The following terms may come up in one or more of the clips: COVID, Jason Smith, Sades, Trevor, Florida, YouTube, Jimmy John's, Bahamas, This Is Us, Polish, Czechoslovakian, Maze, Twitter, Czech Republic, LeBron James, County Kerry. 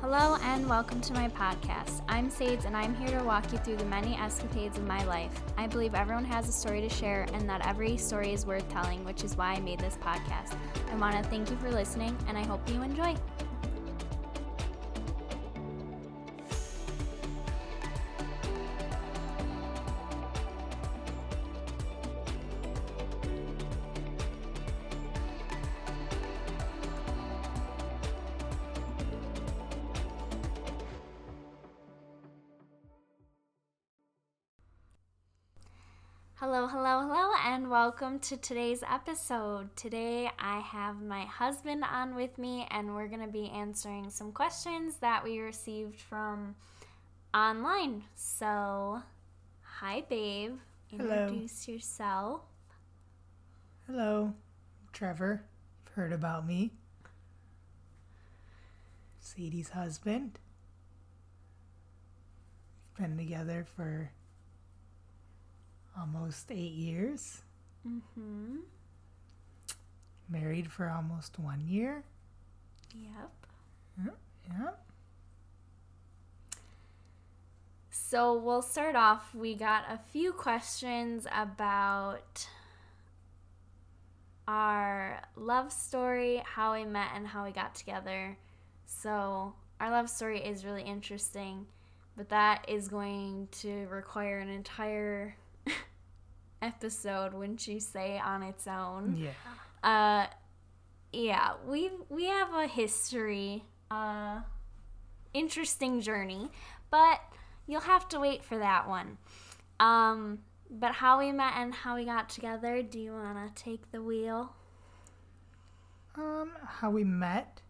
Hello and welcome to my podcast. I'm Sades and I'm here to walk you through the many escapades of my life. I believe everyone has a story to share and that every story is worth telling, which is why I made this podcast. I want to thank you for listening and I hope you enjoy. Hello, and welcome to today's episode. Today, I have my husband on with me, and we're going to be answering some questions that we received from online. So, hi, babe. Introduce Hello. Yourself. Hello, Trevor. You've heard about me. Sadie's husband. Been together for almost 8 years. Mm-hmm. Married for almost 1 year. Yep. So we'll start off. We got a few questions about our love story, how we met, and how we got together. So our love story is really interesting, but that is going to require an entire episode, wouldn't you say, on its own? We have a history, interesting journey, but you'll have to wait for that one. But how we met and how we got together, do you want to take the wheel? How we met?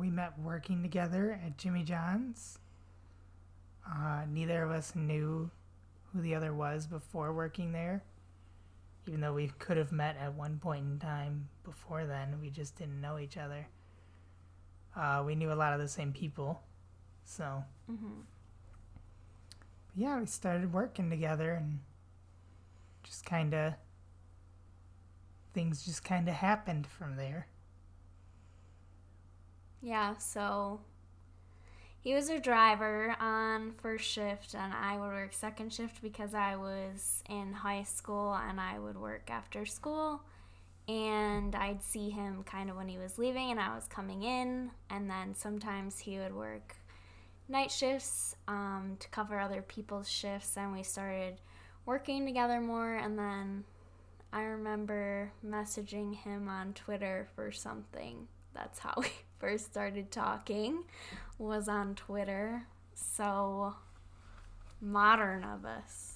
We met working together at Jimmy John's. Neither of us knew who the other was before working there, even though we could have met at one point in time before then. We just didn't know each other. We knew a lot of the same people, so we started working together, and just kind of things just kind of happened from there. So he was a driver on first shift, and I would work second shift because I was in high school, and I would work after school, and I'd see him kind of when he was leaving and I was coming in, and then sometimes he would work night shifts to cover other people's shifts, and we started working together more, and then I remember messaging him on Twitter for something. That's how we first started talking, was on Twitter. So modern of us.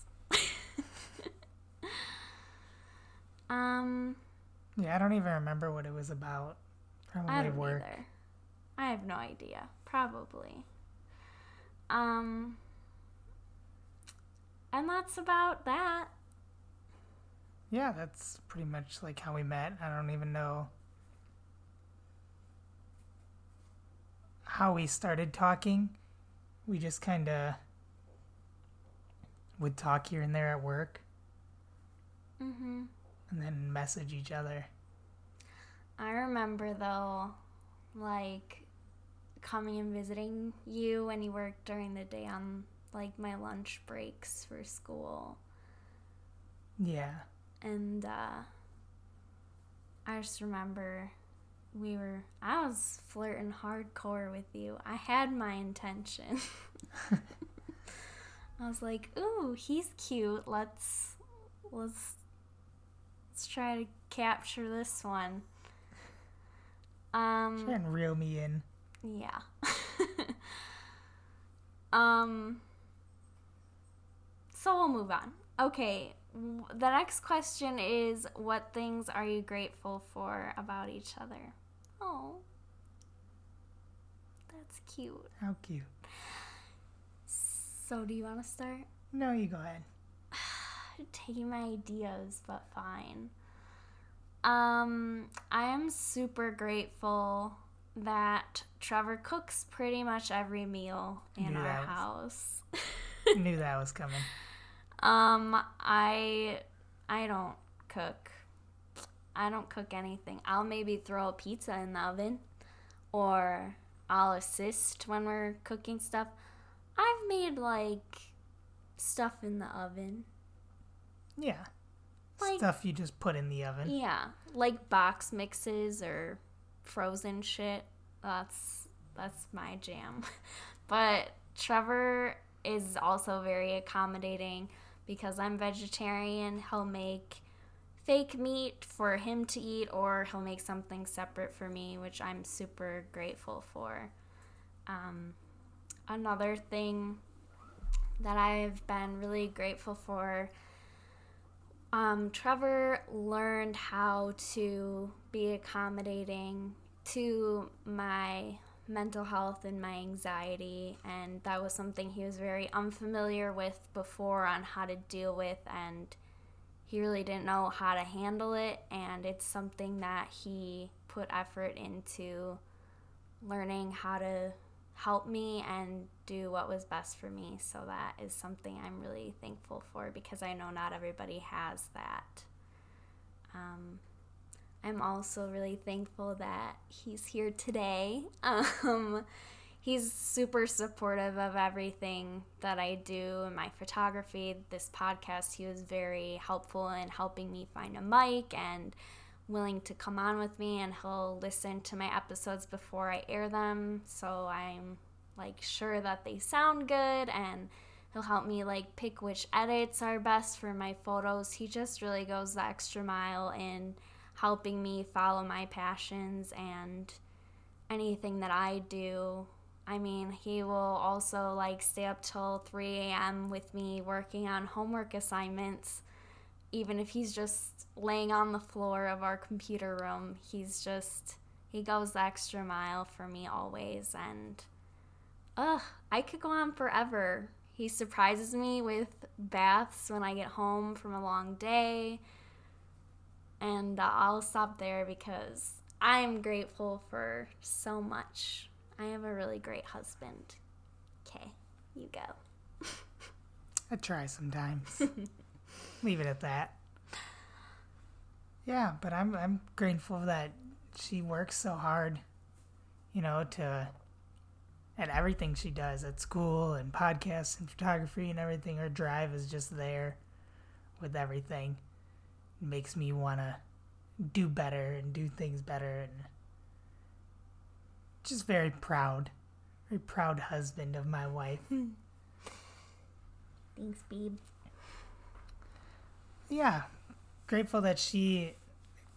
I don't even remember what it was about. Probably I don't work. Either. I have no idea. Probably. And that's about that. Yeah, that's pretty much like how we met. I don't even know how we started talking. We just kind of would talk here and there at work, and then message each other. I remember though, like coming and visiting you when you worked during the day on like my lunch breaks for school. And I just remember I was flirting hardcore with you. I had my intention. I was like, ooh, he's cute. Let's try to capture this one. Try and reel me in. Yeah. So we'll move on. Okay. The next question is, what things are you grateful for about each other? Oh, that's cute. How cute. So do you want to start? No, you go ahead. Taking my ideas, but fine. I am super grateful that Trevor cooks pretty much every meal in our house. Knew that was coming. I don't cook. I don't cook anything. I'll maybe throw a pizza in the oven or I'll assist when we're cooking stuff. I've made, like, stuff in the oven. Yeah. Like, stuff you just put in the oven. Yeah. Like box mixes or frozen shit. That's my jam. But Trevor is also very accommodating because I'm vegetarian. He'll make fake meat for him to eat, or he'll make something separate for me, which I'm super grateful for. Another thing that I've been really grateful for, Trevor learned how to be accommodating to my mental health and my anxiety, and that was something he was very unfamiliar with before on how to deal with, and he really didn't know how to handle it, and it's something that he put effort into learning how to help me and do what was best for me. So that is something I'm really thankful for, because I know not everybody has that. I'm also really thankful that he's here today. He's super supportive of everything that I do in my photography, this podcast. He was very helpful in helping me find a mic and willing to come on with me, and he'll listen to my episodes before I air them, so I'm like sure that they sound good, and he'll help me like pick which edits are best for my photos. He just really goes the extra mile in helping me follow my passions and anything that I do. I mean, he will also like stay up till 3 a.m. with me working on homework assignments. Even if he's just laying on the floor of our computer room, he goes the extra mile for me always, and I could go on forever. He surprises me with baths when I get home from a long day, and I'll stop there because I am grateful for so much. I have a really great husband. Okay, you go. I try sometimes. Leave it at that. Yeah, but I'm grateful that she works so hard, at everything she does at school and podcasts and photography and everything. Her drive is just there with everything. It makes me want to do better and do things better, and just very proud husband of my wife. Thanks, babe. Yeah, grateful that she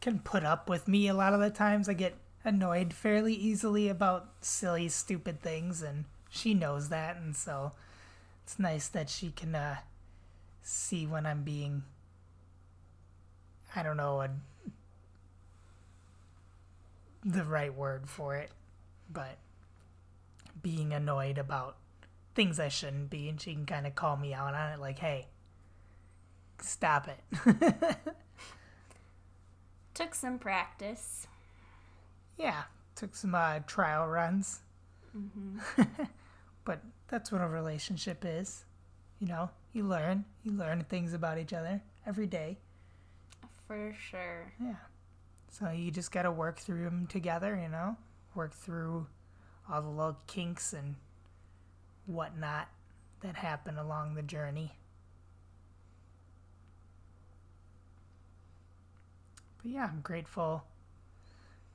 can put up with me a lot of the times. I get annoyed fairly easily about silly, stupid things, and she knows that, and so it's nice that she can see when I'm being, I don't know the right word for it, but being annoyed about things I shouldn't be, and she can kind of call me out on it, like, hey, stop it. Took some practice. Yeah, took some trial runs. Mm-hmm. But that's what a relationship is. You learn things about each other every day. For sure. Yeah. So you just got to work through them together, work through all the little kinks and whatnot that happen along the journey. But yeah, I'm grateful.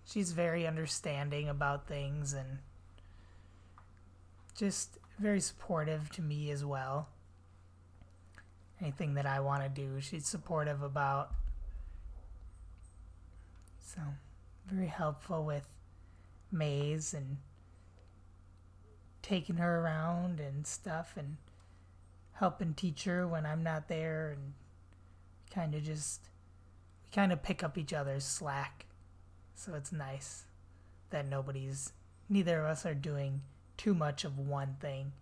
She's very understanding about things and just very supportive to me as well. Anything that I want to do, she's supportive about. So, very helpful with Maze and taking her around and stuff and helping teach her when I'm not there, and we kind of pick up each other's slack. So it's nice that neither of us are doing too much of one thing.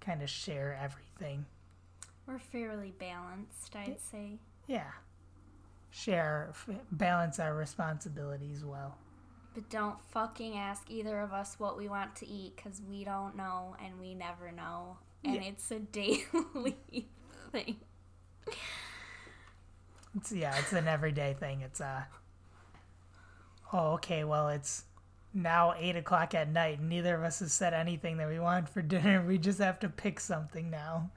Kind of share everything. We're fairly balanced, I'd say. Yeah. Balance our responsibilities well. But don't fucking ask either of us what we want to eat, because we don't know and we never know. And It's a daily thing. It's an everyday thing. It's, it's now 8 o'clock at night. Neither of us has said anything that we want for dinner. We just have to pick something now,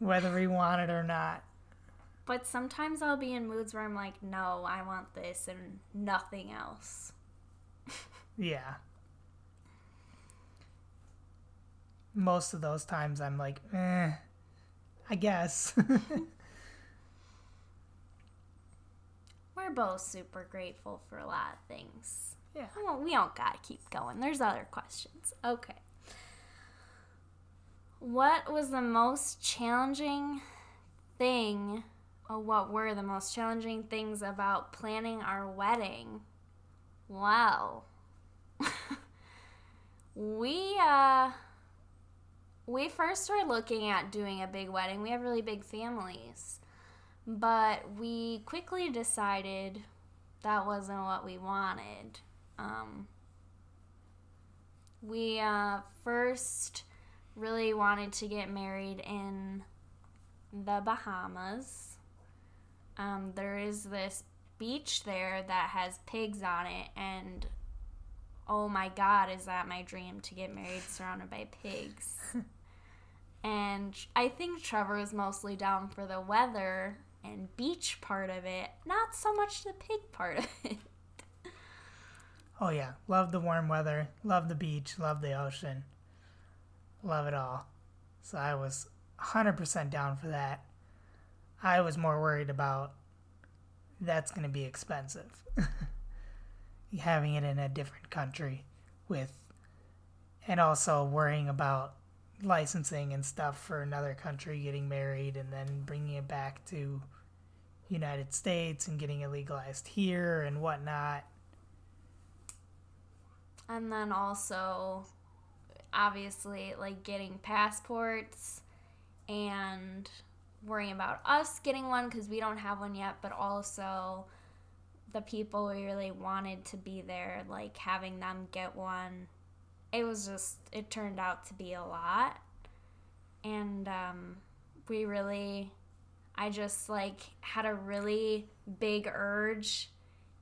whether we want it or not. But sometimes I'll be in moods where I'm like, no, I want this and nothing else. Yeah. Most of those times I'm like, I guess. We're both super grateful for a lot of things. Yeah. We don't gotta keep going. There's other questions. Okay. What was the most challenging thing, or what were the most challenging things about planning our wedding? Wow. We first were looking at doing a big wedding. We have really big families. But we quickly decided that wasn't what we wanted. We first really wanted to get married in the Bahamas. There is this beach there that has pigs on it, and oh my God, is that my dream, to get married surrounded by pigs. And I think Trevor was mostly down for the weather and beach part of it, not so much the pig part of it. Oh yeah, love the warm weather, love the beach, love the ocean, love it all. So I was 100% down for that. I was more worried about that's going to be expensive. Having it in a different country with, and also worrying about licensing and stuff for another country, getting married and then bringing it back to United States and getting it legalized here and whatnot. And then also, obviously, like getting passports and worrying about us getting one because we don't have one yet, but also the people we really wanted to be there, like having them get one. It was just, it turned out to be a lot. And I just like had a really big urge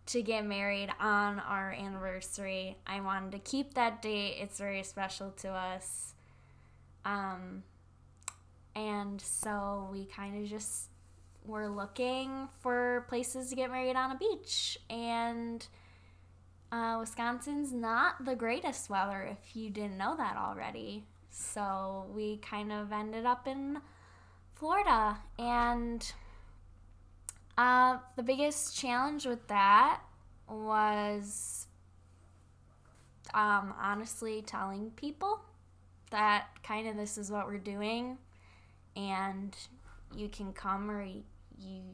to get married on our anniversary. I wanted to keep that date. It's very special to us. And so we kind of just were looking for places to get married on a beach. And Wisconsin's not the greatest weather, if you didn't know that already. So we kind of ended up in Florida. And the biggest challenge with that was honestly telling people that kind of this is what we're doing and you can come or you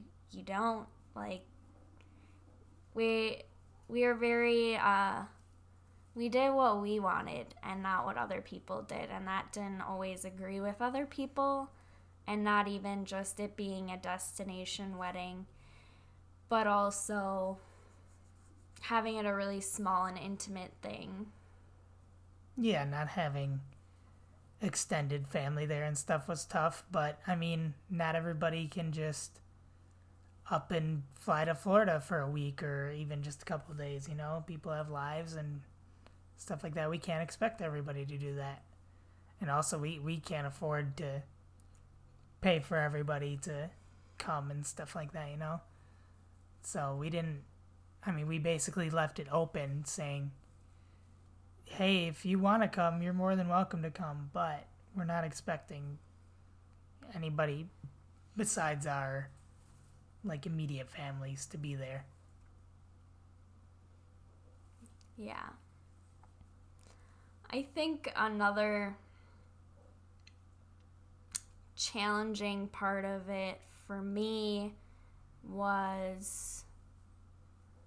don't. Like, we are very, we did what we wanted and not what other people did. And that didn't always agree with other people, and not even just it being a destination wedding, but also having it a really small and intimate thing. Yeah, not having extended family there and stuff was tough, but I mean, not everybody can just up and fly to Florida for a week or even just a couple of days, you know? People have lives and stuff like that. We can't expect everybody to do that. And also we can't afford to pay for everybody to come and stuff like that, you know? So we basically left it open, saying, hey, if you want to come, you're more than welcome to come, but we're not expecting anybody besides our like immediate families to be there. Yeah. I think another challenging part of it for me was,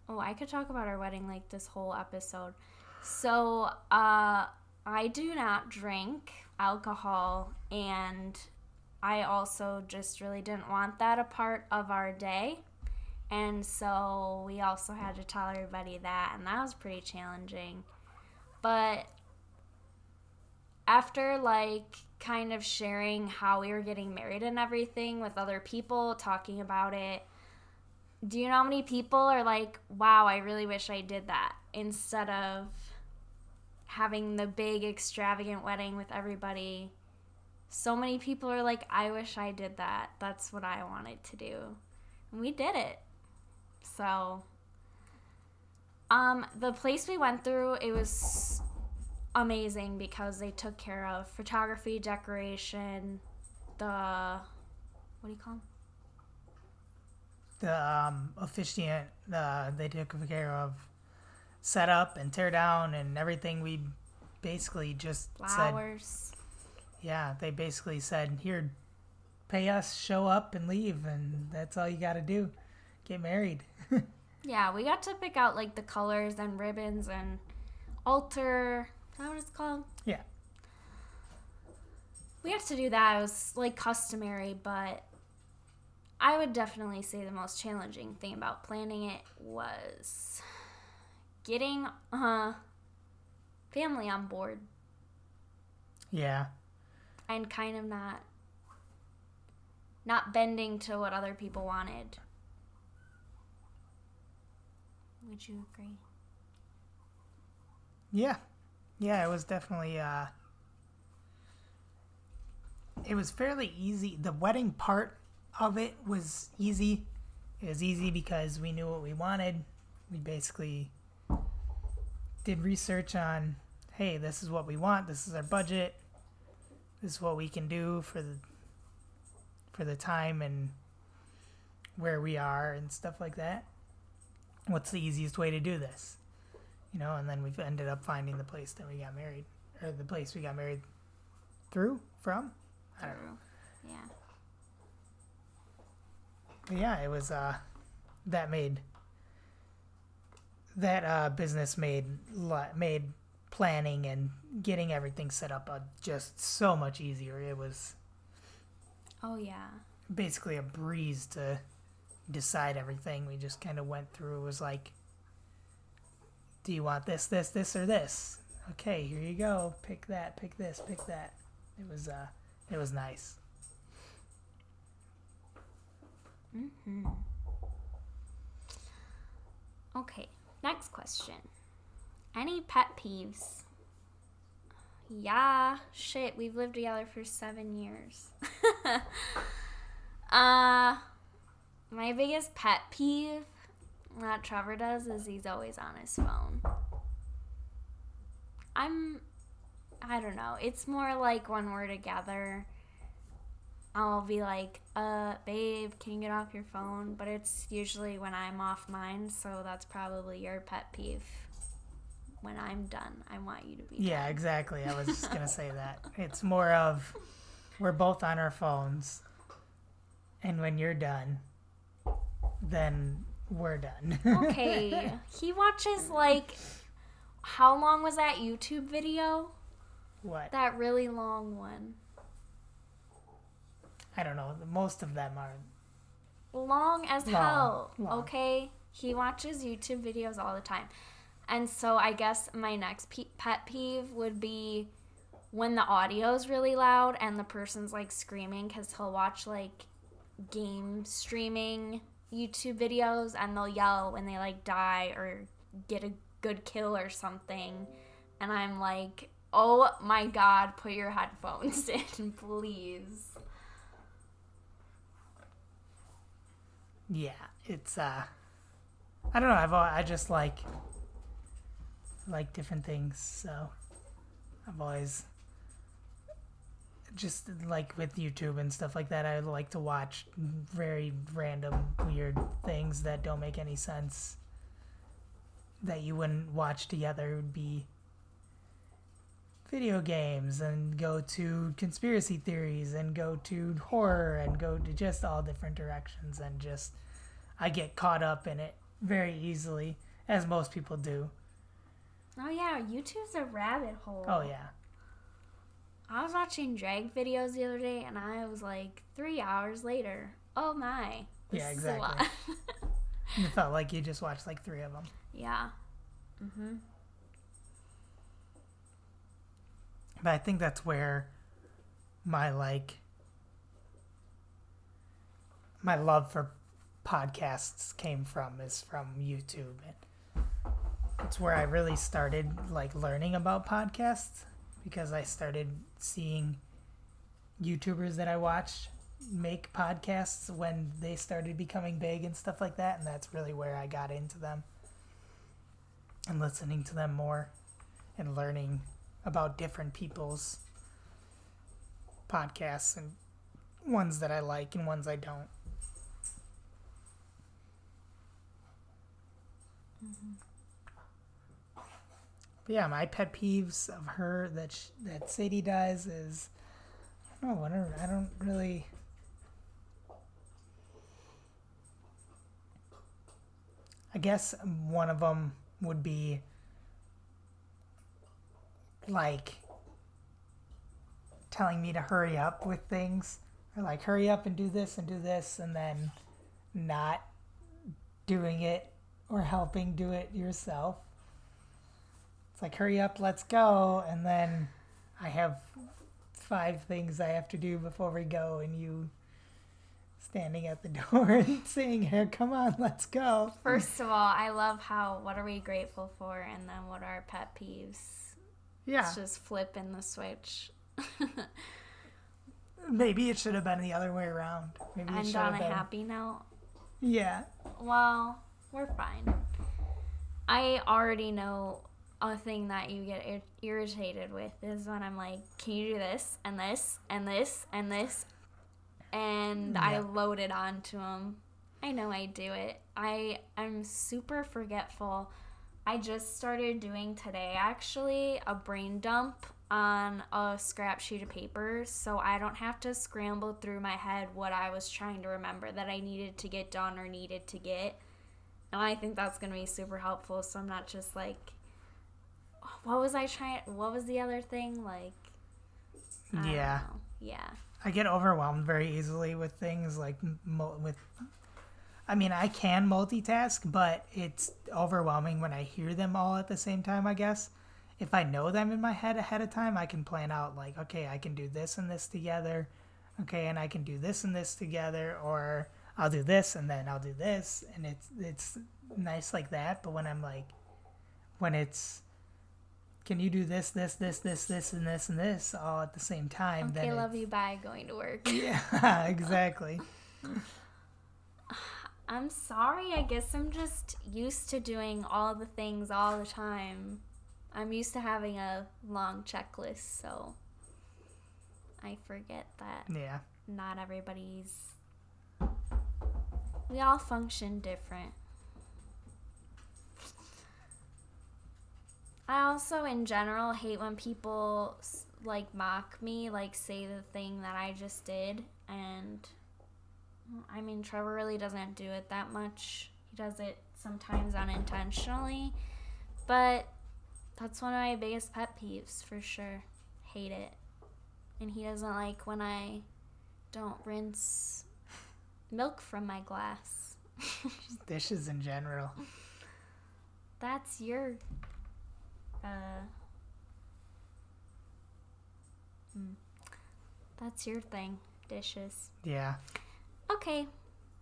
I could talk about our wedding like this whole episode. So I do not drink alcohol, and I also just really didn't want that a part of our day. And so we also had to tell everybody that, and that was pretty challenging. But after like kind of sharing how we were getting married and everything with other people, talking about it, do you know how many people are like, wow, I really wish I did that, instead of having the big extravagant wedding with everybody. So many people are like, I wish I did that. That's what I wanted to do. And we did it. So, the place we went through, it was amazing because they took care of photography, decoration, the, what do you call them? The officiant, they took care of set up and tear down and everything. We basically just flowers. Yeah, they basically said, here, pay us, show up, and leave, and that's all you got to do. Get married. Yeah, we got to pick out, like, the colors and ribbons and altar. Is that what it's called? Yeah. We got to do that. It was, like, customary, but I would definitely say the most challenging thing about planning it was getting family on board. Yeah. And kind of not bending to what other people wanted. Would you agree? Yeah. Yeah, it was definitely, it was fairly easy. The wedding part of it was easy. It was easy because we knew what we wanted. We basically did research on, hey, this is what we want. This is our budget. This is what we can do for the time and where we are and stuff like that. What's the easiest way to do this? You know, and then we've ended up finding the place that we got married, or the place we got married through, from. I don't know. Yeah. But yeah, it was, business made planning and getting everything set up just so much easier. It was, oh yeah, basically a breeze to decide everything. We just kind of went through. It was like, do you want this, this, this, or this? Okay, here you go. Pick that, pick this, pick that. It was nice. Mm-hmm. Okay, next question. Any pet peeves? Yeah, shit, we've lived together for 7 years. My biggest pet peeve that Trevor does is he's always on his phone. I don't know. It's more like when we're together, I'll be like, babe, can you get off your phone? But it's usually when I'm off mine, so that's probably your pet peeve. When I'm done, I want you to be done. Yeah, exactly. I was just going to say that. It's more of, we're both on our phones, and when you're done, then we're done. Okay. He watches, like, how long was that YouTube video? What? That really long one. I don't know. Most of them are long as hell. Long. Okay? He watches YouTube videos all the time. And so I guess my next pet peeve would be when the audio is really loud and the person's, like, screaming, because he'll watch, like, game streaming YouTube videos, and they'll yell when they, like, die or get a good kill or something. And I'm like, oh, my God, put your headphones in, please. Yeah, it's, I don't know, I just like different things, so I've always just, like, with YouTube and stuff like that, I like to watch very random weird things that don't make any sense that you wouldn't watch together. It would be video games and go to conspiracy theories and go to horror and go to just all different directions, and just I get caught up in it very easily, as most people do. Oh, yeah. YouTube's a rabbit hole. Oh, yeah. I was watching drag videos the other day, and I was like, 3 hours later. Oh, my. Yeah, exactly. You felt like you just watched, like, three of them. Yeah. Mm-hmm. But I think that's where my love for podcasts came from, is from YouTube. it's where I really started like learning about podcasts, because I started seeing YouTubers that I watched make podcasts when they started becoming big and stuff like that, and that's really where I got into them and listening to them more and learning about different people's podcasts and ones that I like and ones I don't. Mm-hmm. But yeah, my pet peeves of her that Sadie does is, I don't really. I guess one of them would be like telling me to hurry up with things, or like hurry up and do this, and then not doing it or helping do it yourself. It's like, hurry up, let's go, and then I have 5 things I have to do before we go, and you standing at the door and saying, "Here, come on, let's go." First of all, I love how, what are we grateful for, and then what are pet peeves? Yeah. It's just flipping the switch. Maybe it should have been the other way around. Maybe it should have been. End on a happy note. Yeah. Well, we're fine. I already know a thing that you get irritated with is when I'm like, can you do this and this and this and this? And I load it onto them. I know I do it. I'm super forgetful. I just started doing today, actually, a brain dump on a scrap sheet of paper, so I don't have to scramble through my head what I was trying to remember that I needed to get done or needed to get. And I think that's going to be super helpful, so I'm not just like, what was the other thing? Like, I don't know. Yeah. I get overwhelmed very easily with things like, I mean, I can multitask, but it's overwhelming when I hear them all at the same time, I guess. If I know them in my head ahead of time, I can plan out like, okay, I can do this and this together. Okay, and I can do this and this together, or I'll do this and then I'll do this. And it's nice like that. But when I'm like, when it's, can you do this, this, this, this, this, and this, and this all at the same time? Okay, then love you, bye, going to work. Yeah, exactly. I'm sorry. I guess I'm just used to doing all the things all the time. I'm used to having a long checklist, so I forget that. Yeah. Not everybody's... We all function different. I also, in general, hate when people, like, mock me, like, say the thing that I just did, and, I mean, Trevor really doesn't do it that much. He does it sometimes unintentionally, but that's one of my biggest pet peeves, for sure. Hate it. And he doesn't like when I don't rinse milk from my glass. Dishes in general. That's your... That's your thing, dishes. Yeah. Okay,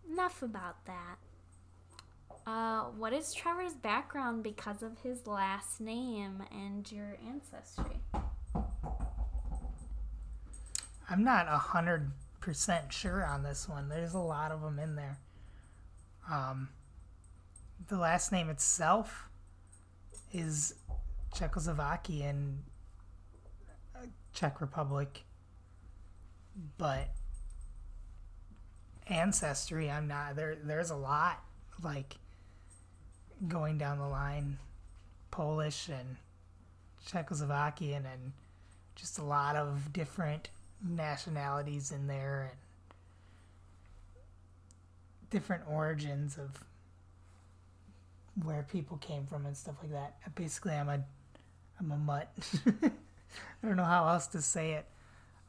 enough about that. What is Trevor's background because of his last name and your ancestry? I'm not 100% sure on this one. There's a lot of them in there. The last name itself is Czechoslovakian, Czech Republic, but ancestry, I'm not there. There's a lot, like, going down the line, Polish and Czechoslovakian, and just a lot of different nationalities in there and different origins of where people came from and stuff like that. Basically, I'm a mutt. I don't know how else to say it.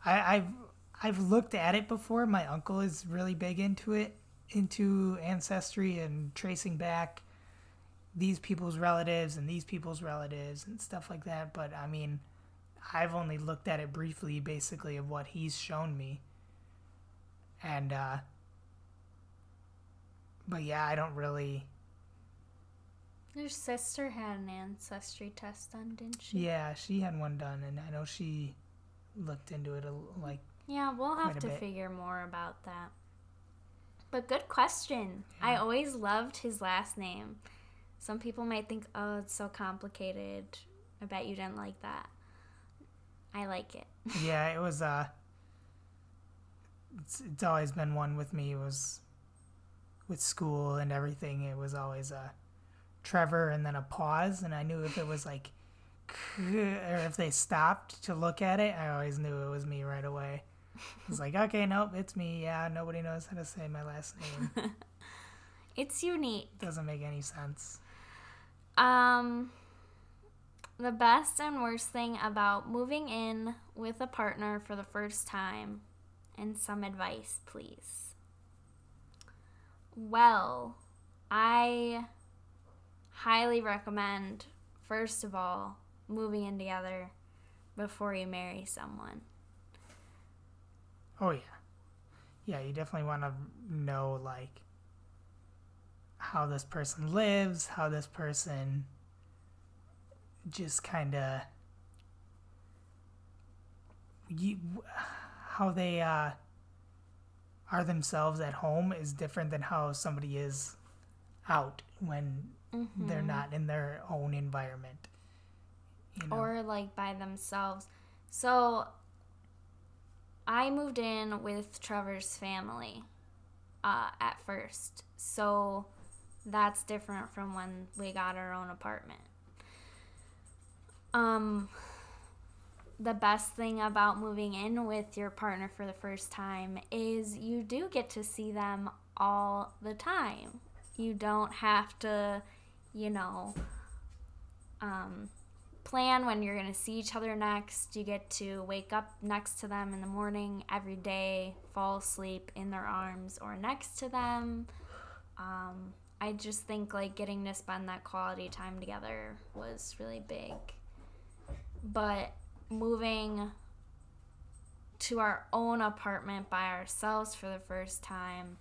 I've looked at it before. My uncle is really big into it, into ancestry and tracing back these people's relatives and these people's relatives and stuff like that. But I mean, I've only looked at it briefly, basically, of what he's shown me. And but yeah, I don't really Your sister had an ancestry test done, didn't she? Yeah, she had one done, and I know she looked into it like. Yeah, we'll have to figure more about that. But good question. Yeah. I always loved his last name. Some people might think, oh, it's so complicated. I bet you didn't like that. I like it. Yeah, it was, it's always been one with me. It was with school and everything. It was always a Trevor and then a pause. And I knew if it was like, or if they stopped to look at it, I always knew it was me right away. I was like, okay, nope, it's me. Yeah, nobody knows how to say my last name. It's unique. Doesn't make any sense. The best and worst thing about moving in with a partner for the first time, and some advice, please. Well, I highly recommend, first of all, moving in together before you marry someone. Oh, yeah. Yeah, you definitely want to know, like, how this person lives, how this person just kind of, how they are themselves at home is different than how somebody is out when mm-hmm. they're not in their own environment. You know? Or, like, by themselves. So I moved in with Trevor's family at first, so that's different from when we got our own apartment. The best thing about moving in with your partner for the first time is you do get to see them all the time. You don't have to, you know, plan when you're going to see each other next. You get to wake up next to them in the morning every day, fall asleep in their arms or next to them. I just think, like, getting to spend that quality time together was really big. But moving to our own apartment by ourselves for the first time,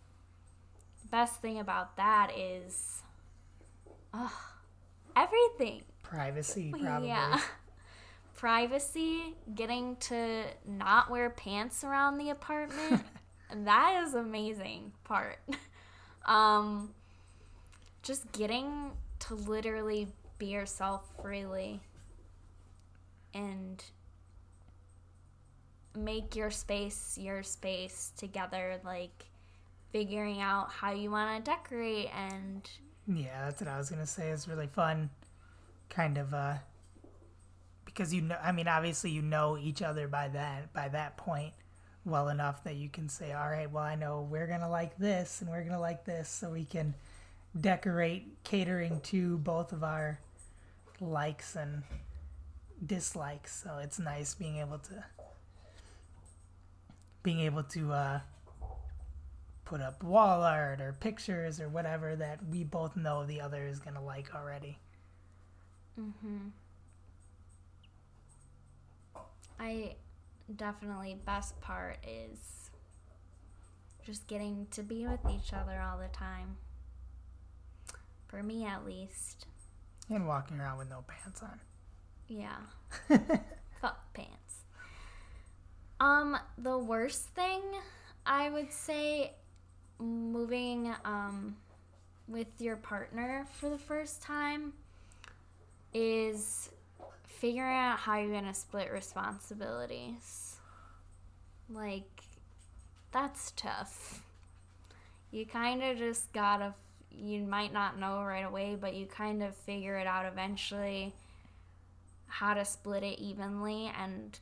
the best thing about that is everything. Privacy, probably. Yeah. Privacy, getting to not wear pants around the apartment, that is amazing part. Just getting to literally be yourself freely and make your space together, like figuring out how you want to decorate and... Yeah, that's what I was going to say. It's really fun, kind of, because you know, I mean, obviously you know each other by that point well enough that you can say, all right, well, I know we're going to like this and we're going to like this, so we can decorate catering to both of our likes and dislikes. So it's nice being able to put up wall art or pictures or whatever that we both know the other is gonna like already. Mm-hmm. I definitely, best part is just getting to be with each other all the time. For me, at least. And walking around with no pants on. Yeah. Fuck pants. The worst thing, I would say, moving with your partner for the first time is figuring out how you're going to split responsibilities. Like, that's tough. You kind of just got to... You might not know right away, but you kind of figure it out eventually how to split it evenly and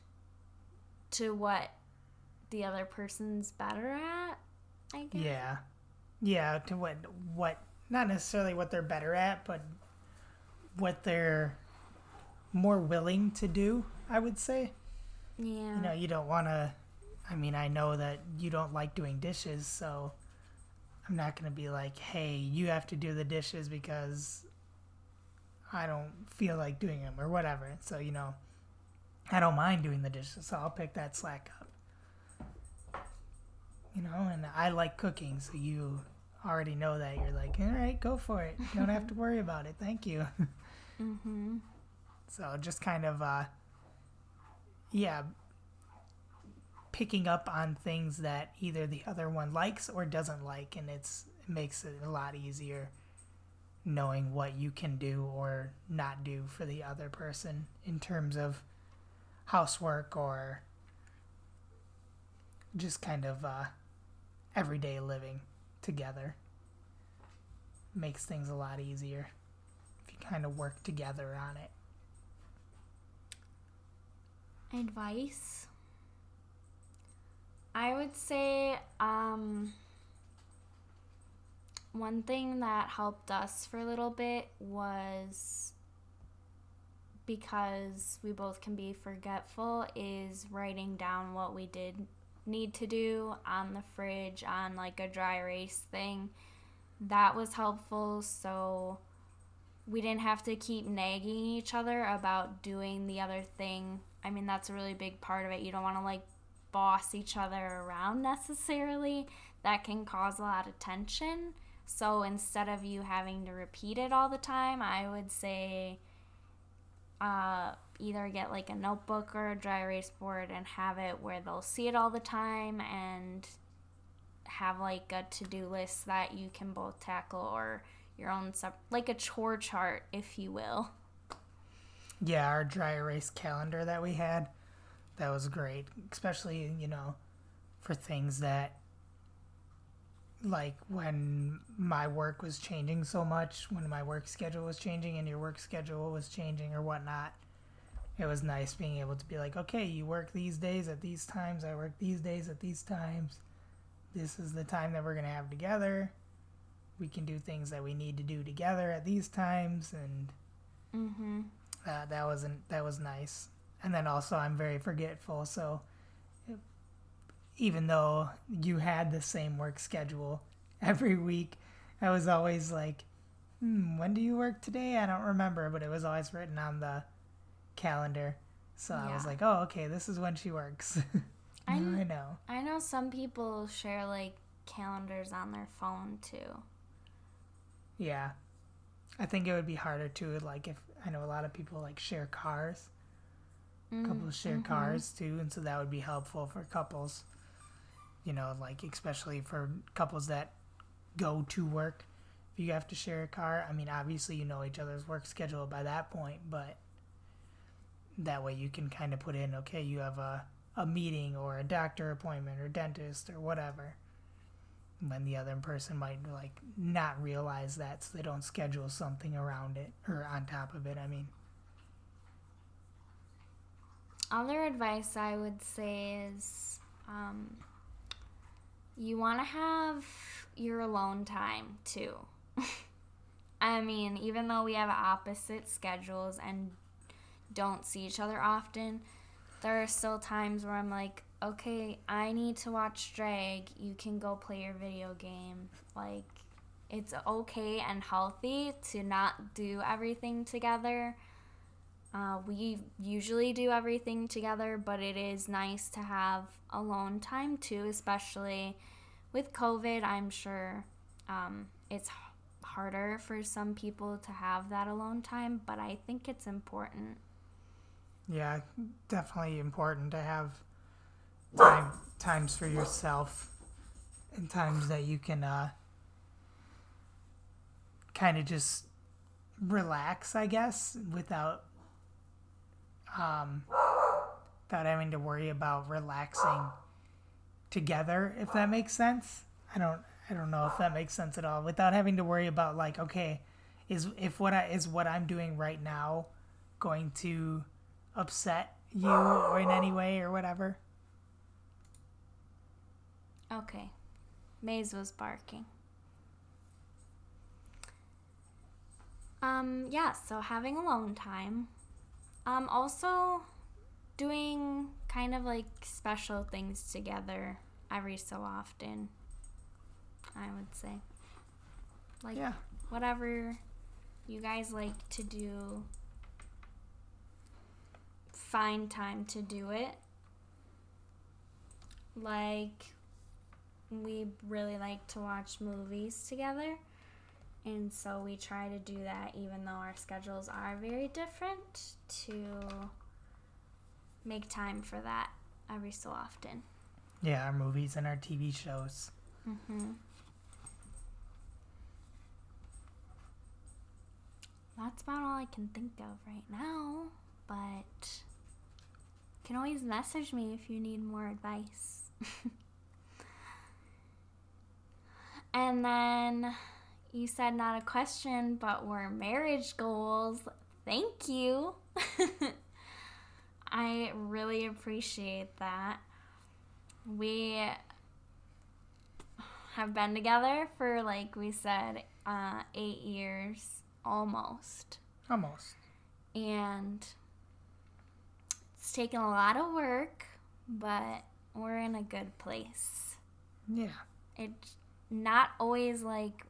to what the other person's better at, I guess. Yeah, to what not necessarily what they're better at, but what they're more willing to do, I would say. Yeah. You know, you don't want to... I mean, I know that you don't like doing dishes, so... I'm not going to be like, hey, you have to do the dishes because I don't feel like doing them or whatever. So, you know, I don't mind doing the dishes, so I'll pick that slack up. You know, and I like cooking, so you already know that, you're like, all right, go for it. Don't have to worry about it. Thank you. Mm-hmm. So just kind of, picking up on things that either the other one likes or doesn't like, and it makes it a lot easier knowing what you can do or not do for the other person in terms of housework or just kind of everyday living together. Makes things a lot easier if you kind of work together on it. Advice? I would say one thing that helped us for a little bit was, because we both can be forgetful, is writing down what we did need to do on the fridge, on like a dry erase thing. That was helpful, so we didn't have to keep nagging each other about doing the other thing. I mean, that's a really big part of it. You don't want to like boss each other around necessarily. That can cause a lot of tension. So instead of you having to repeat it all the time, I would say either get like a notebook or a dry erase board and have it where they'll see it all the time, and have like a to-do list that you can both tackle, or your own like a chore chart, if you will. Yeah, our dry erase calendar that we had, that was great, especially, for things that, like when my work was changing so much, when my work schedule was changing and your work schedule was changing or whatnot, it was nice being able to be like, okay, you work these days at these times, I work these days at these times. This is the time that we're going to have together. We can do things that we need to do together at these times, and that was nice. And then also, I'm very forgetful, so even though you had the same work schedule every week, I was always like, when do you work today? I don't remember, but it was always written on the calendar. So yeah. I was like, oh, okay, this is when she works. I know. I know some people share, like, calendars on their phone, too. Yeah. I think it would be harder, too, like, if I know a lot of people, like, share cars. Couples share cars, too, and so that would be helpful for couples, like, especially for couples that go to work. If you have to share a car, I mean, obviously you know each other's work schedule by that point, but that way you can kind of put in, okay, you have a meeting or a doctor appointment or dentist or whatever, when the other person might, like, not realize that, so they don't schedule something around it or on top of it, I mean. Other advice I would say is you want to have your alone time too. I mean, even though we have opposite schedules and don't see each other often, there are still times where I'm like, okay, I need to watch drag. You can go play your video game. Like, it's okay and healthy to not do everything together. We usually do everything together, but it is nice to have alone time too, especially with COVID. I'm sure it's harder for some people to have that alone time, but I think it's important. Yeah, definitely important to have times for yourself, and times that you can kind of just relax, I guess, without having to worry about relaxing together, if that makes sense. I don't know if that makes sense at all. Without having to worry about, like, okay, is what I'm doing right now going to upset you or in any way or whatever? Okay. Maze was barking. So having alone time. Also doing kind of like special things together every so often, I would say. Like, yeah, whatever you guys like to do, find time to do it. Like, we really like to watch movies together. And so we try to do that even though our schedules are very different, to make time for that every so often. Yeah, our movies and our TV shows. Mm-hmm. That's about all I can think of right now, but you can always message me if you need more advice. And then you said not a question, but were marriage goals. Thank you. I really appreciate that. We have been together for, like we said, 8 years almost. And it's taken a lot of work, but we're in a good place. Yeah. It's not always like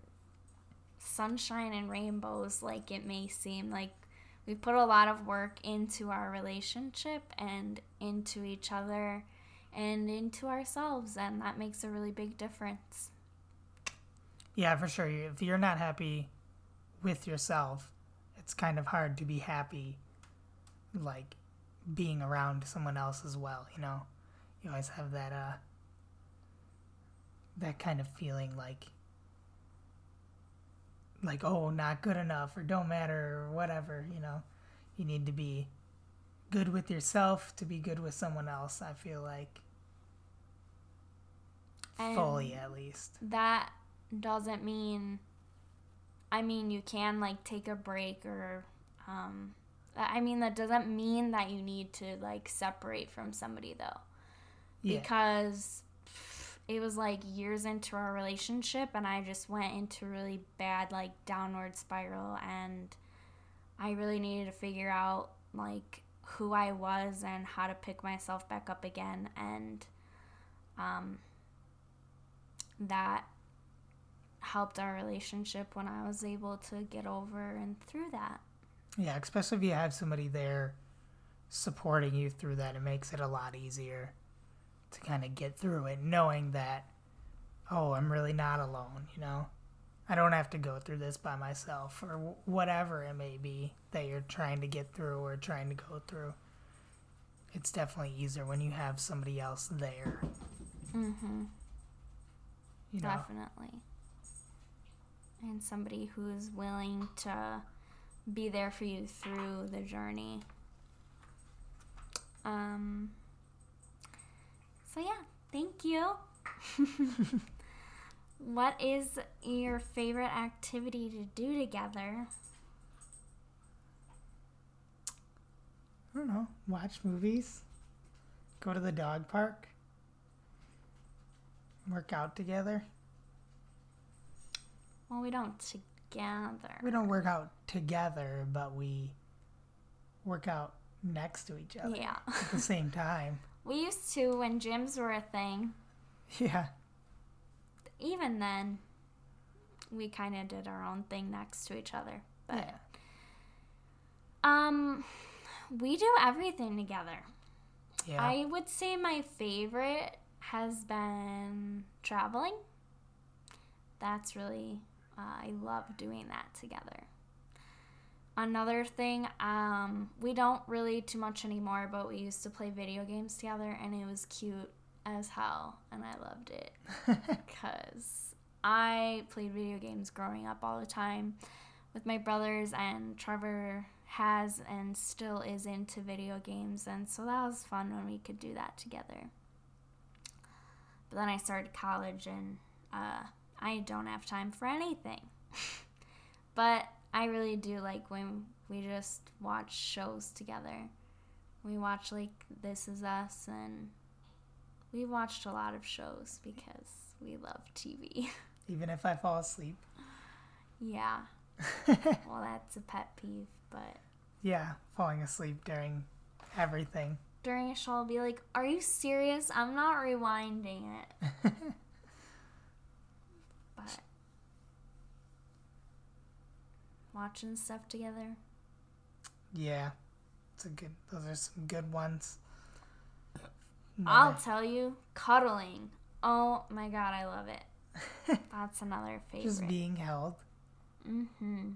sunshine and rainbows like it may seem. Like, we put a lot of work into our relationship and into each other and into ourselves, and that makes a really big difference. Yeah, for sure. If you're not happy with yourself, it's kind of hard to be happy, like, being around someone else as well, you know? You always have that, that kind of feeling like, oh, not good enough, or don't matter, or whatever, you know. You need to be good with yourself to be good with someone else, I feel like. And fully, at least. That doesn't mean, I mean, you can, like, take a break, or, I mean, that doesn't mean that you need to, like, separate from somebody, though. Yeah. Because it was, like, years into our relationship, and I just went into really bad, like, downward spiral, and I really needed to figure out, like, who I was and how to pick myself back up again, and that helped our relationship when I was able to get over and through that. Yeah, especially if you have somebody there supporting you through that, it makes it a lot easier to kind of get through it, knowing that, oh, I'm really not alone, you know? I don't have to go through this by myself, or whatever it may be that you're trying to get through or trying to go through. It's definitely easier when you have somebody else there. Mm-hmm. You know? Definitely. And somebody who's willing to be there for you through the journey. So, yeah, thank you. What is your favorite activity to do together? I don't know. Watch movies. Go to the dog park. Work out together. Well, we don't together. We don't work out together, but we work out next to each other. Yeah. At the same time. We used to when gyms were a thing. Yeah. Even then, we kind of did our own thing next to each other. But, yeah. We do everything together. Yeah. I would say my favorite has been traveling. That's really, I love doing that together. Another thing, we don't really too much anymore, but we used to play video games together, and it was cute as hell, and I loved it because I played video games growing up all the time with my brothers, and Trevor has and still is into video games, and so that was fun when we could do that together. But then I started college, and I don't have time for anything. But I really do like when we just watch shows together. We watch, like, This Is Us, and we watched a lot of shows because we love TV. Even if I fall asleep? Yeah. Well, that's a pet peeve, but... Yeah, falling asleep during everything. During a show, I'll be like, are you serious? I'm not rewinding it. But... watching stuff together. Yeah. It's a good. Those are some good ones. I'll tell you, cuddling. Oh my god, I love it. That's another favorite. Just being held. Mm-hmm.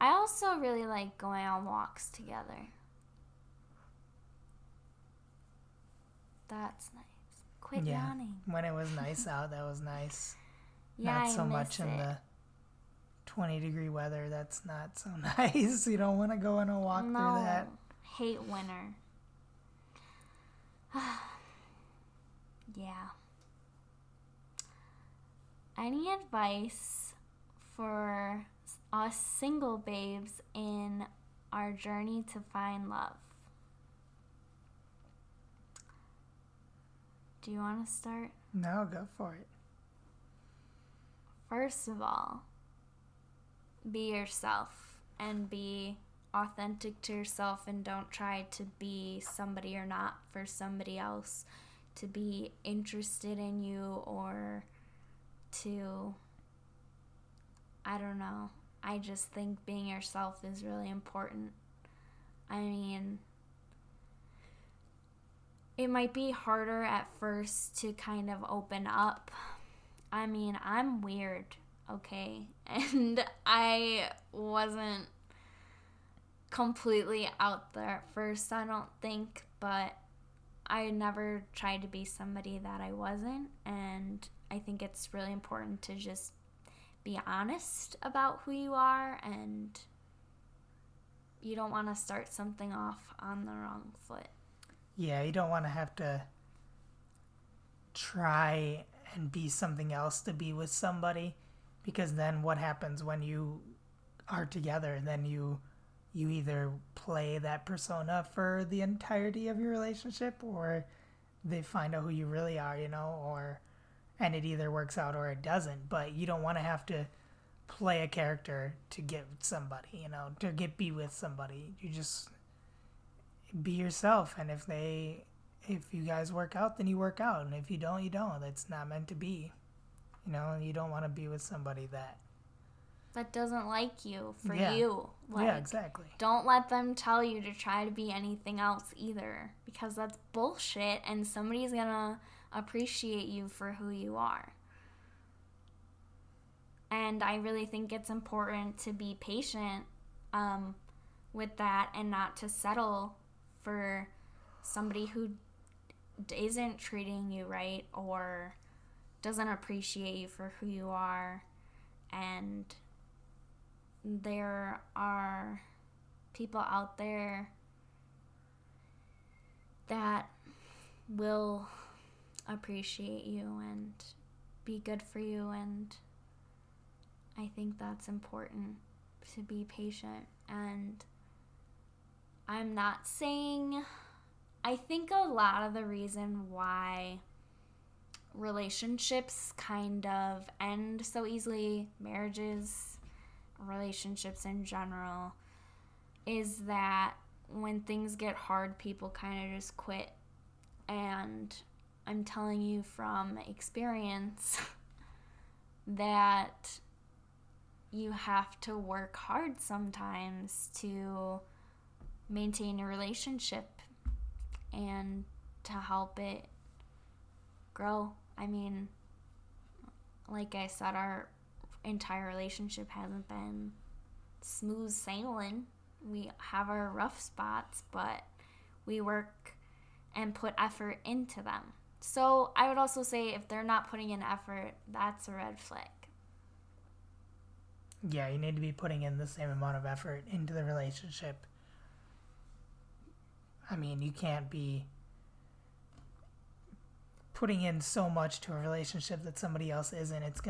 I also really like going on walks together. That's nice. Quit yawning. When it was nice out, that was nice. Yeah, not so much in the 20-degree weather. That's not so nice. You don't want to go on a walk through that. Hate winter. Yeah. Any advice for us single babes in our journey to find love? Do you want to start? No, go for it. First of all, be yourself and be authentic to yourself, and don't try to be somebody you're not for somebody else to be interested in you or to, I don't know. I just think being yourself is really important. I mean, it might be harder at first to kind of open up. I mean, I'm weird, okay? And I wasn't completely out there at first, I don't think, but I never tried to be somebody that I wasn't, and I think it's really important to just be honest about who you are, and you don't want to start something off on the wrong foot. Yeah, you don't want to have to try and be something else to be with somebody, because then what happens when you are together? Then you either play that persona for the entirety of your relationship, or they find out who you really are, you know, and it either works out or it doesn't. But you don't want to have to play a character to get somebody, you know, to be with somebody. You just be yourself, and if you guys work out, then you work out, and if you don't, you don't. That's not meant to be, you know. You don't want to be with somebody that doesn't like you for you. Like, yeah, exactly. Don't let them tell you to try to be anything else either, because that's bullshit, and somebody's gonna appreciate you for who you are. And I really think it's important to be patient with that, and not to settle for somebody who isn't treating you right or doesn't appreciate you for who you are. And there are people out there that will appreciate you and be good for you, and I think that's important, to be patient. And I'm not saying, I think a lot of the reason why relationships kind of end so easily, marriages, relationships in general, is that when things get hard, people kind of just quit. And I'm telling you from experience that you have to work hard sometimes to maintain a relationship and to help it grow. I mean, like I said, our entire relationship hasn't been smooth sailing. We have our rough spots, but we work and put effort into them. So I would also say, if they're not putting in effort, that's a red flag. Yeah, you need to be putting in the same amount of effort into the relationship. I mean, you can't be putting in so much to a relationship that somebody else isn't. It's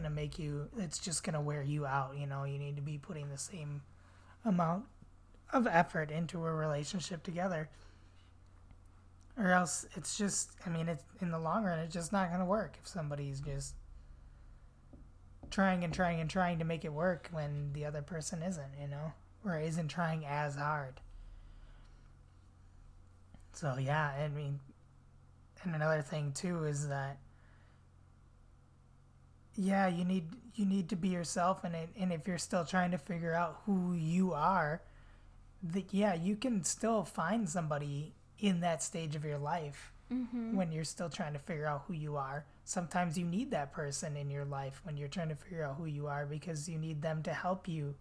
just going to wear you out, you know. You need to be putting the same amount of effort into a relationship together. Or else it's just, I mean, it's, in the long run, it's just not going to work if somebody's just trying and trying and trying to make it work when the other person isn't, you know, or isn't trying as hard. So, yeah, I mean, and another thing, too, is that, yeah, you need to be yourself, and if you're still trying to figure out who you are, yeah, you can still find somebody in that stage of your life mm-hmm. when you're still trying to figure out who you are. Sometimes you need that person in your life when you're trying to figure out who you are, because you need them to help you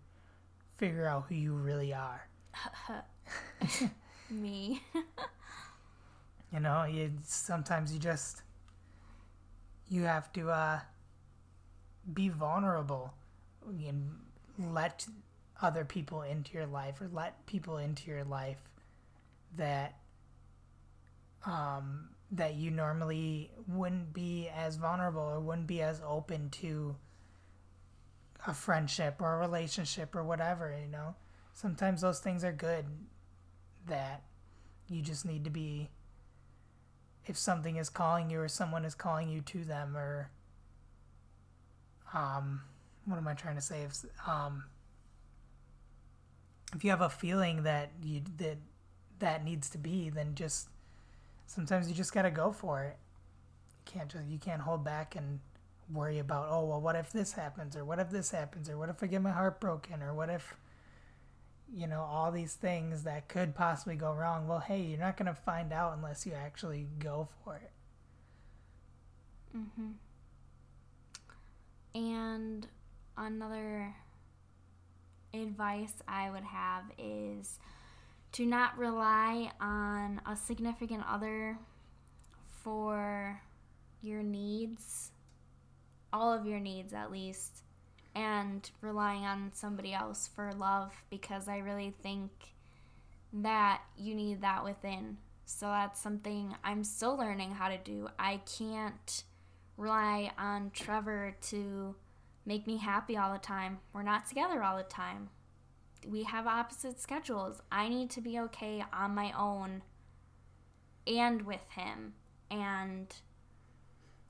figure out who you really are. Me. You know, sometimes you just, you have to be vulnerable and let other people into your life, or let people into your life that that you normally wouldn't be as vulnerable or wouldn't be as open to a friendship or a relationship or whatever, you know. Sometimes those things are good, that you just need to be, if something is calling you or someone is calling you to them, or what am I trying to say? If you have a feeling that you that needs to be, then just sometimes you just gotta go for it. You can't hold back and worry about, oh well, what if this happens, or what if this happens, or what if I get my heart broken, or what if, you know, all these things that could possibly go wrong. Well, hey, you're not gonna find out unless you actually go for it. Mm-hmm. And another advice I would have is to not rely on a significant other for your needs, all of your needs at least, and relying on somebody else for love, because I really think that you need that within. So that's something I'm still learning how to do. I can't rely on Trevor to make me happy all the time. We're not together all the time. We have opposite schedules. I need to be okay on my own and with him. And,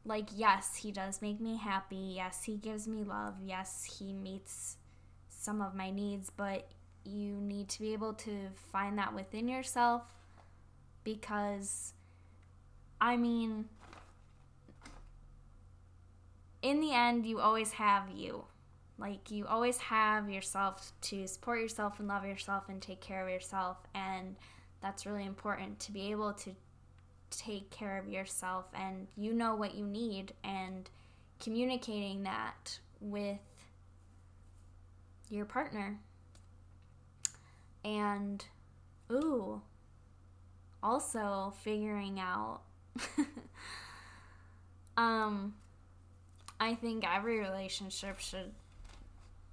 like, yes, he does make me happy. Yes, he gives me love. Yes, he meets some of my needs. But you need to be able to find that within yourself, because, I mean, in the end, you always have you. Like, you always have yourself to support yourself and love yourself and take care of yourself. And that's really important, to be able to take care of yourself, and you know what you need, and communicating that with your partner. And also figuring out I think every relationship should,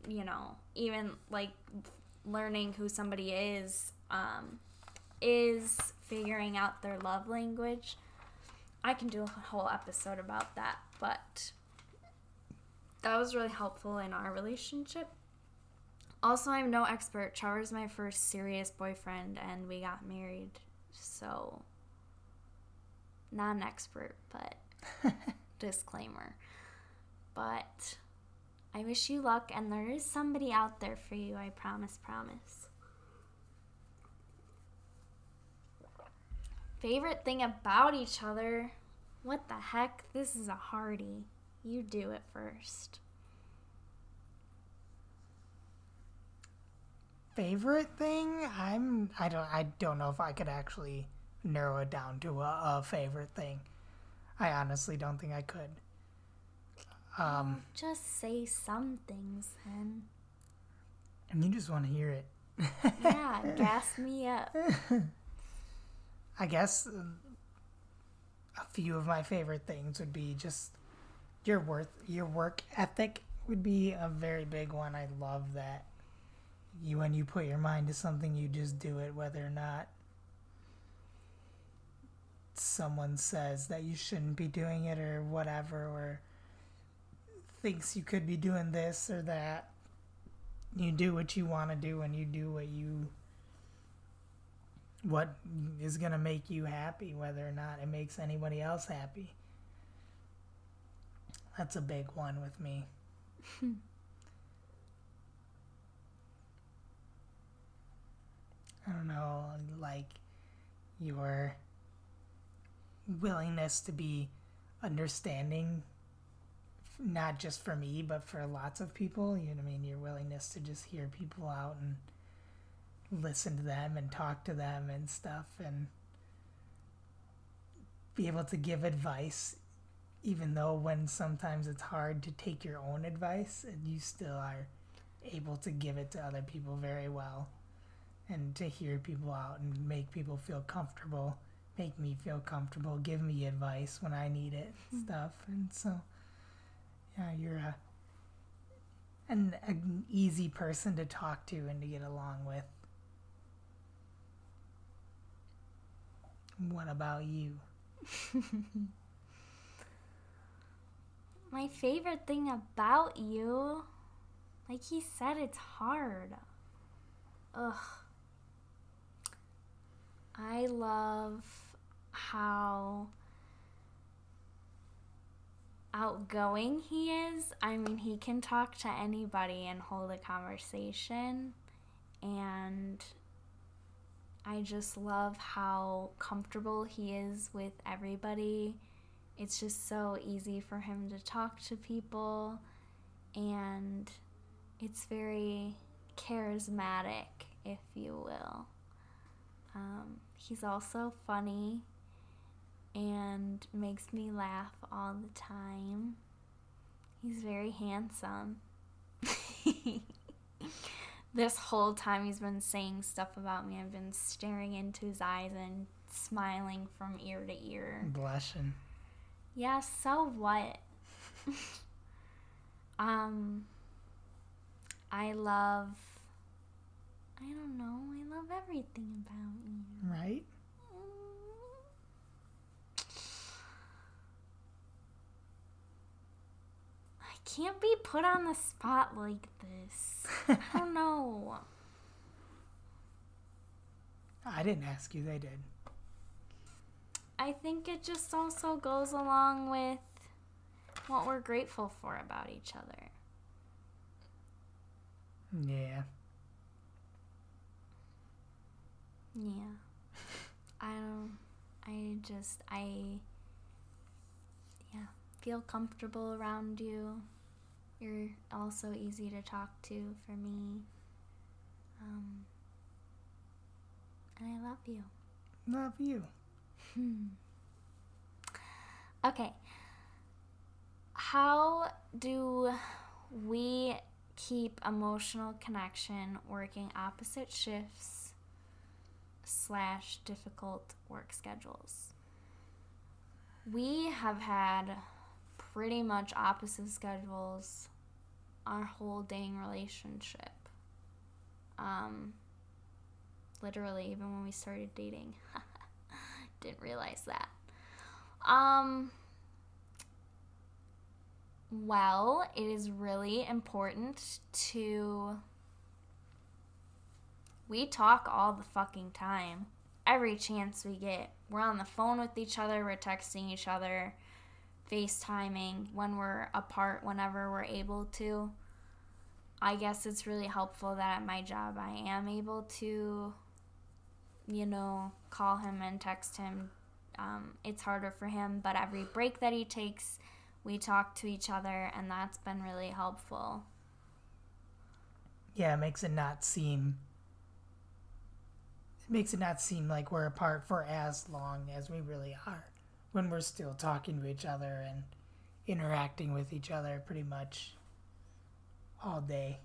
you know, even like learning who somebody is figuring out their love language. I can do a whole episode about that, but that was really helpful in our relationship. Also, I'm no expert. Trevor's my first serious boyfriend, and we got married, so not an expert, but disclaimer. But I wish you luck, and there is somebody out there for you, I promise. Favorite thing about each other? What the heck? This is a hardy. You do it first. Favorite thing? I don't know if I could actually narrow it down to a favorite thing. I honestly don't think I could. Just say some things then. And you just want to hear it. Yeah, gas me up. I guess a few of my favorite things would be just your work ethic would be a very big one. I love that. When you put your mind to something, you just do it, whether or not someone says that you shouldn't be doing it or whatever, or thinks you could be doing this or that. You do what you want to do, and you do what is going to make you happy, whether or not it makes anybody else happy. That's a big one with me. I don't know, like your willingness to be understanding, not just for me, but for lots of people. You know what I mean? Your willingness to just hear people out and listen to them and talk to them and stuff, and be able to give advice, even though when sometimes it's hard to take your own advice, and you still are able to give it to other people very well, and to hear people out and make people feel comfortable, make me feel comfortable, give me advice when I need it and stuff. And so, yeah, you're an easy person to talk to and to get along with. What about you? My favorite thing about you, like he said, it's hard. Ugh. I love how outgoing he is. I mean, he can talk to anybody and hold a conversation. And I just love how comfortable he is with everybody. It's just so easy for him to talk to people. And it's very charismatic, if you will. He's also funny and makes me laugh all the time. He's very handsome. This whole time he's been saying stuff about me. I've been staring into his eyes and smiling from ear to ear. Blushing. Yeah, so what? I love everything about you. Right? I can't be put on the spot like this. I don't know. I didn't ask you, they did. I think it just also goes along with what we're grateful for about each other. Yeah. Yeah. I feel comfortable around you. You're also easy to talk to for me. And I love you. Love you. Okay. How do we keep emotional connection working opposite shifts / difficult work schedules? We have had pretty much opposite schedules our whole dang relationship. Literally, even when we started dating. Didn't realize that. Well, it is really important to... We talk all the fucking time. Every chance we get. We're on the phone with each other. We're texting each other. FaceTiming when we're apart, whenever we're able to. I guess it's really helpful that at my job I am able to, call him and text him. It's harder for him, but every break that he takes, we talk to each other, and that's been really helpful. Yeah, it makes it not seem like we're apart for as long as we really are when we're still talking to each other and interacting with each other pretty much all day.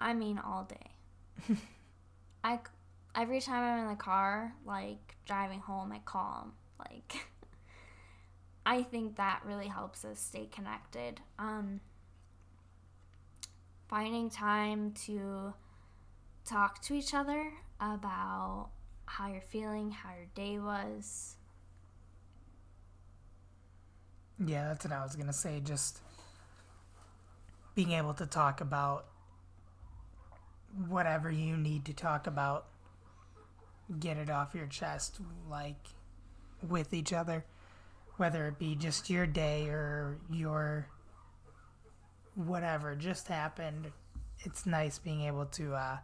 I mean all day. Every time I'm in the car, like driving home, I call him. Like, I think that really helps us stay connected. Finding time to talk to each other about how you're feeling, how your day was. Yeah, that's what I was going to say. Just being able to talk about whatever you need to talk about, get it off your chest, like with each other, whether it be just your day or your whatever just happened. It's nice being able to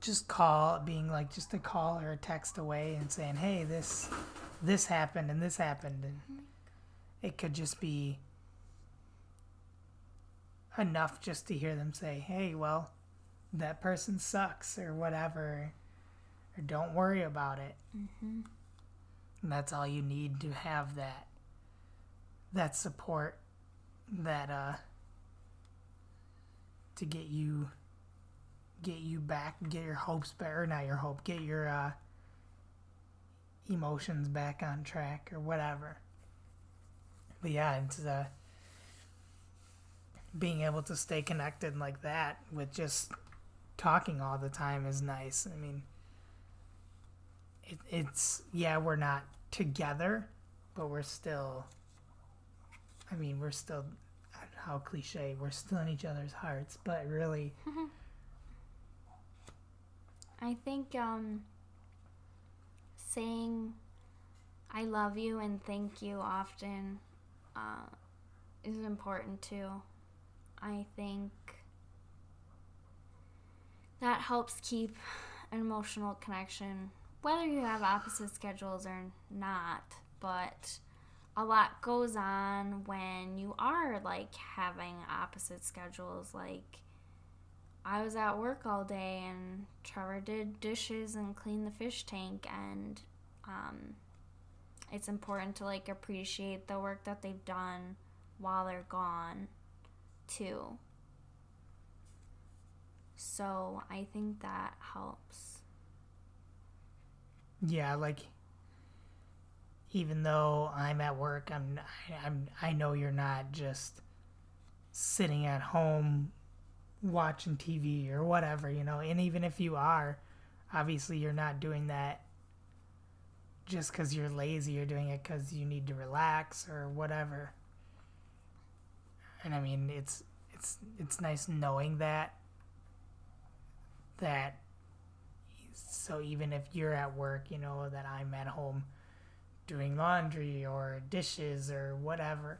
just call, being like just a call or a text away and saying, hey, this happened and this happened. And it could just be enough just to hear them say, hey, well, that person sucks or whatever. or don't worry about it. Mm-hmm. And that's all you need to have that support to get you back, get your hopes back, or not your hope, get your emotions back on track or whatever. But yeah, it's being able to stay connected like that with just talking all the time is nice. I mean, it's yeah, we're not together, but we're still, I mean, we're still, how cliche, we're still in each other's hearts, but really I think saying I love you and thank you often is important too. I think that helps keep an emotional connection, whether you have opposite schedules or not, but a lot goes on when you are, like, having opposite schedules. Like, I was at work all day, and Trevor did dishes and cleaned the fish tank, and it's important to, like, appreciate the work that they've done while they're gone, too. So, I think that helps. Yeah, like, even though I'm at work, I know you're not just sitting at home watching TV or whatever, you know. And even if you are, obviously you're not doing that just because you're lazy. You're doing it because you need to relax or whatever. And I mean, it's nice knowing that. So even if you're at work, you know that I'm at home doing laundry or dishes or whatever,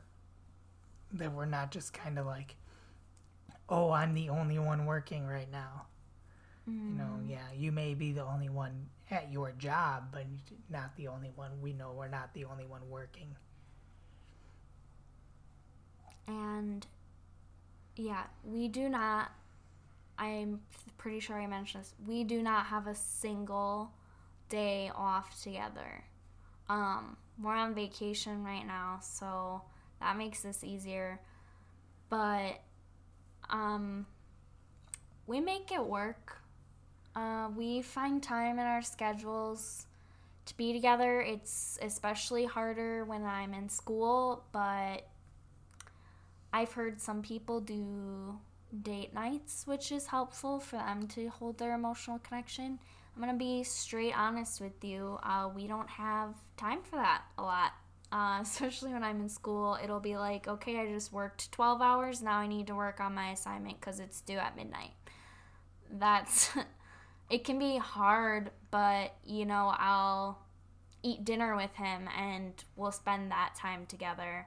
that we're not just kind of like, oh, I'm the only one working right now. Mm. You know, yeah, you may be the only one at your job, but not the only one. We know we're not the only one working. And, yeah, we do not, I'm pretty sure I mentioned this, we do not have a single day off together. We're on vacation right now, so that makes this easier. But we make it work. We find time in our schedules to be together. It's especially harder when I'm in school, but I've heard some people do date nights, which is helpful for them to hold their emotional connection. I'm going to be straight honest with you. We don't have time for that a lot, especially when I'm in school. It'll be like, okay, I just worked 12 hours. Now I need to work on my assignment because it's due at midnight. That's, it can be hard, but, you know, I'll eat dinner with him and we'll spend that time together.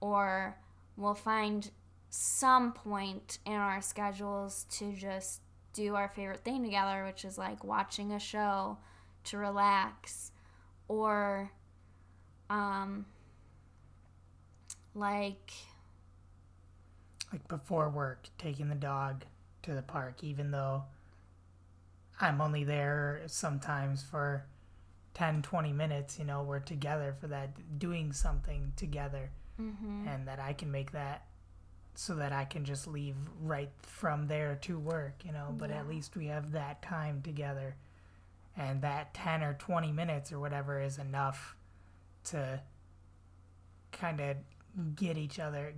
Or we'll find some point in our schedules to just do our favorite thing together, which is like watching a show to relax, or like before work, taking the dog to the park, even though I'm only there sometimes for 10-20 minutes, you know, we're together for that, doing something together. Mm-hmm. And that I can make that so that I can just leave right from there to work, you know, but yeah. At least we have that time together, and that 10 or 20 minutes or whatever is enough to kind of get each other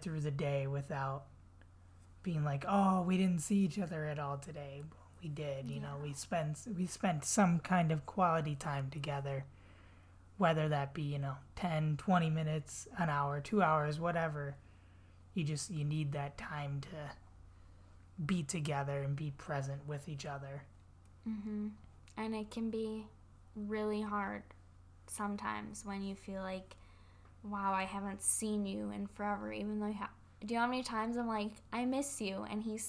through the day without being like, oh, we didn't see each other at all today. We did, you know, we spent some kind of quality time together, whether that be, you know, 10, 20 minutes, an hour, 2 hours, whatever. You need that time to be together and be present with each other. Mm-hmm. And it can be really hard sometimes when you feel like, wow, I haven't seen you in forever, even though do you know how many times I'm like, I miss you, and he's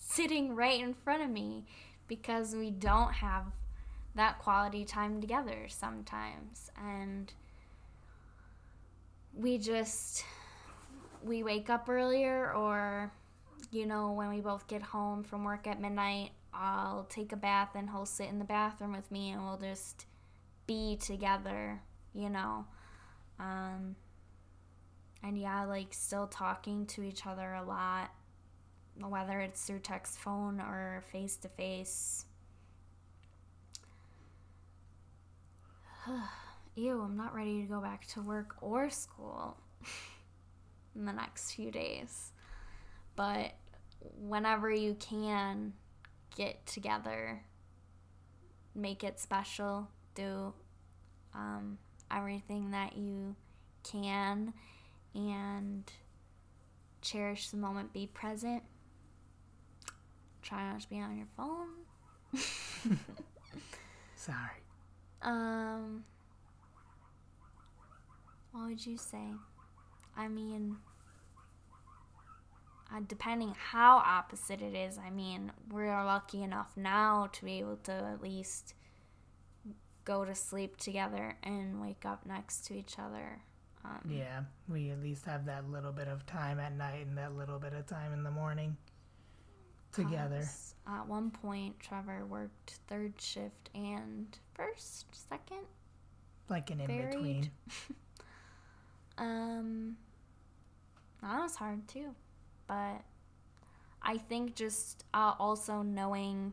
sitting right in front of me because we don't have that quality time together sometimes. And we wake up earlier, or, you know, when we both get home from work at midnight, I'll take a bath and he'll sit in the bathroom with me and we'll just be together, you know. And yeah, like still talking to each other a lot, whether it's through text, phone, or face-to-face. Ew, I'm not ready to go back to work or school in the next few days. But whenever you can, get together, make it special, do everything that you can, and cherish the moment, be present. Try not to be on your phone. Sorry. What would you say? I mean, depending how opposite it is, I mean, we're lucky enough now to be able to at least go to sleep together and wake up next to each other. Yeah, we at least have that little bit of time at night and that little bit of time in the morning together. At one point, Trevor worked third shift and first, second. Like an in-between. That was hard, too. But I think just also knowing,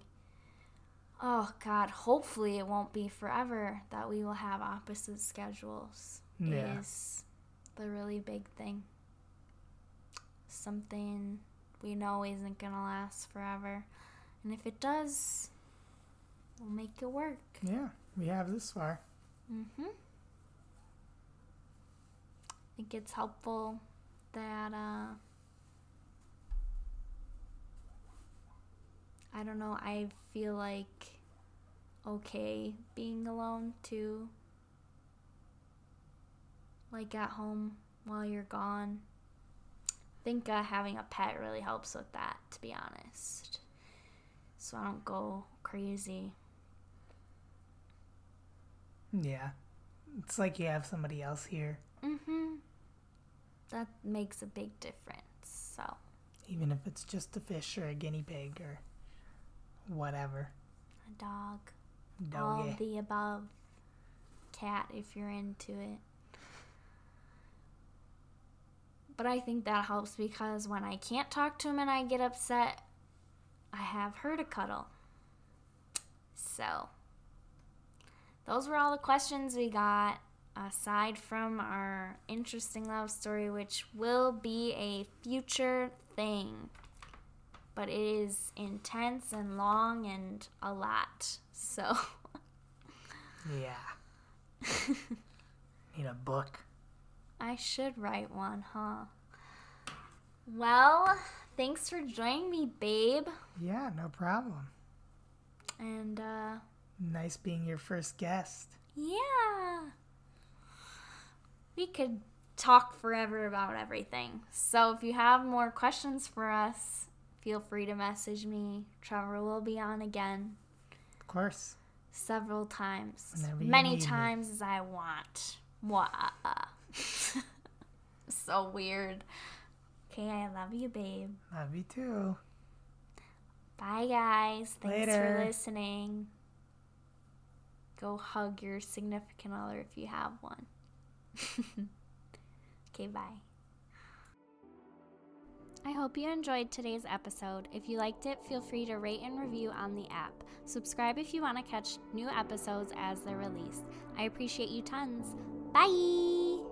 oh, God, hopefully it won't be forever that we will have opposite schedules. Yeah. Is the really big thing. Something we know isn't going to last forever. And if it does, we'll make it work. Yeah, we have this far. Mm-hmm. I think it's helpful that, I don't know, I feel like okay being alone too. Like at home while you're gone. I think having a pet really helps with that, to be honest. So I don't go crazy. Yeah. It's like you have somebody else here. Mm-hmm. That makes a big difference, so. Even if it's just a fish or a guinea pig or whatever. A dog. Doggy. All the above. Cat, if you're into it. But I think that helps because when I can't talk to him and I get upset, I have her to cuddle. So, those were all the questions we got, aside from our interesting love story, which will be a future thing. But it is intense and long and a lot. So, yeah. Need a book. I should write one, huh? Well, thanks for joining me, babe. Yeah, no problem. And, nice being your first guest. Yeah. We could talk forever about everything. So if you have more questions for us, feel free to message me. Trevor will be on again. Of course. Several times. Whenever you many times as I want. Mwah. So weird. Okay, I love you, babe. Love you too. Bye, guys. Thanks for listening. Go hug your significant other if you have one. Okay, bye. I hope you enjoyed today's episode. If you liked it, feel free to rate and review on the app. Subscribe if you want to catch new episodes as they're released. I appreciate you tons. Bye!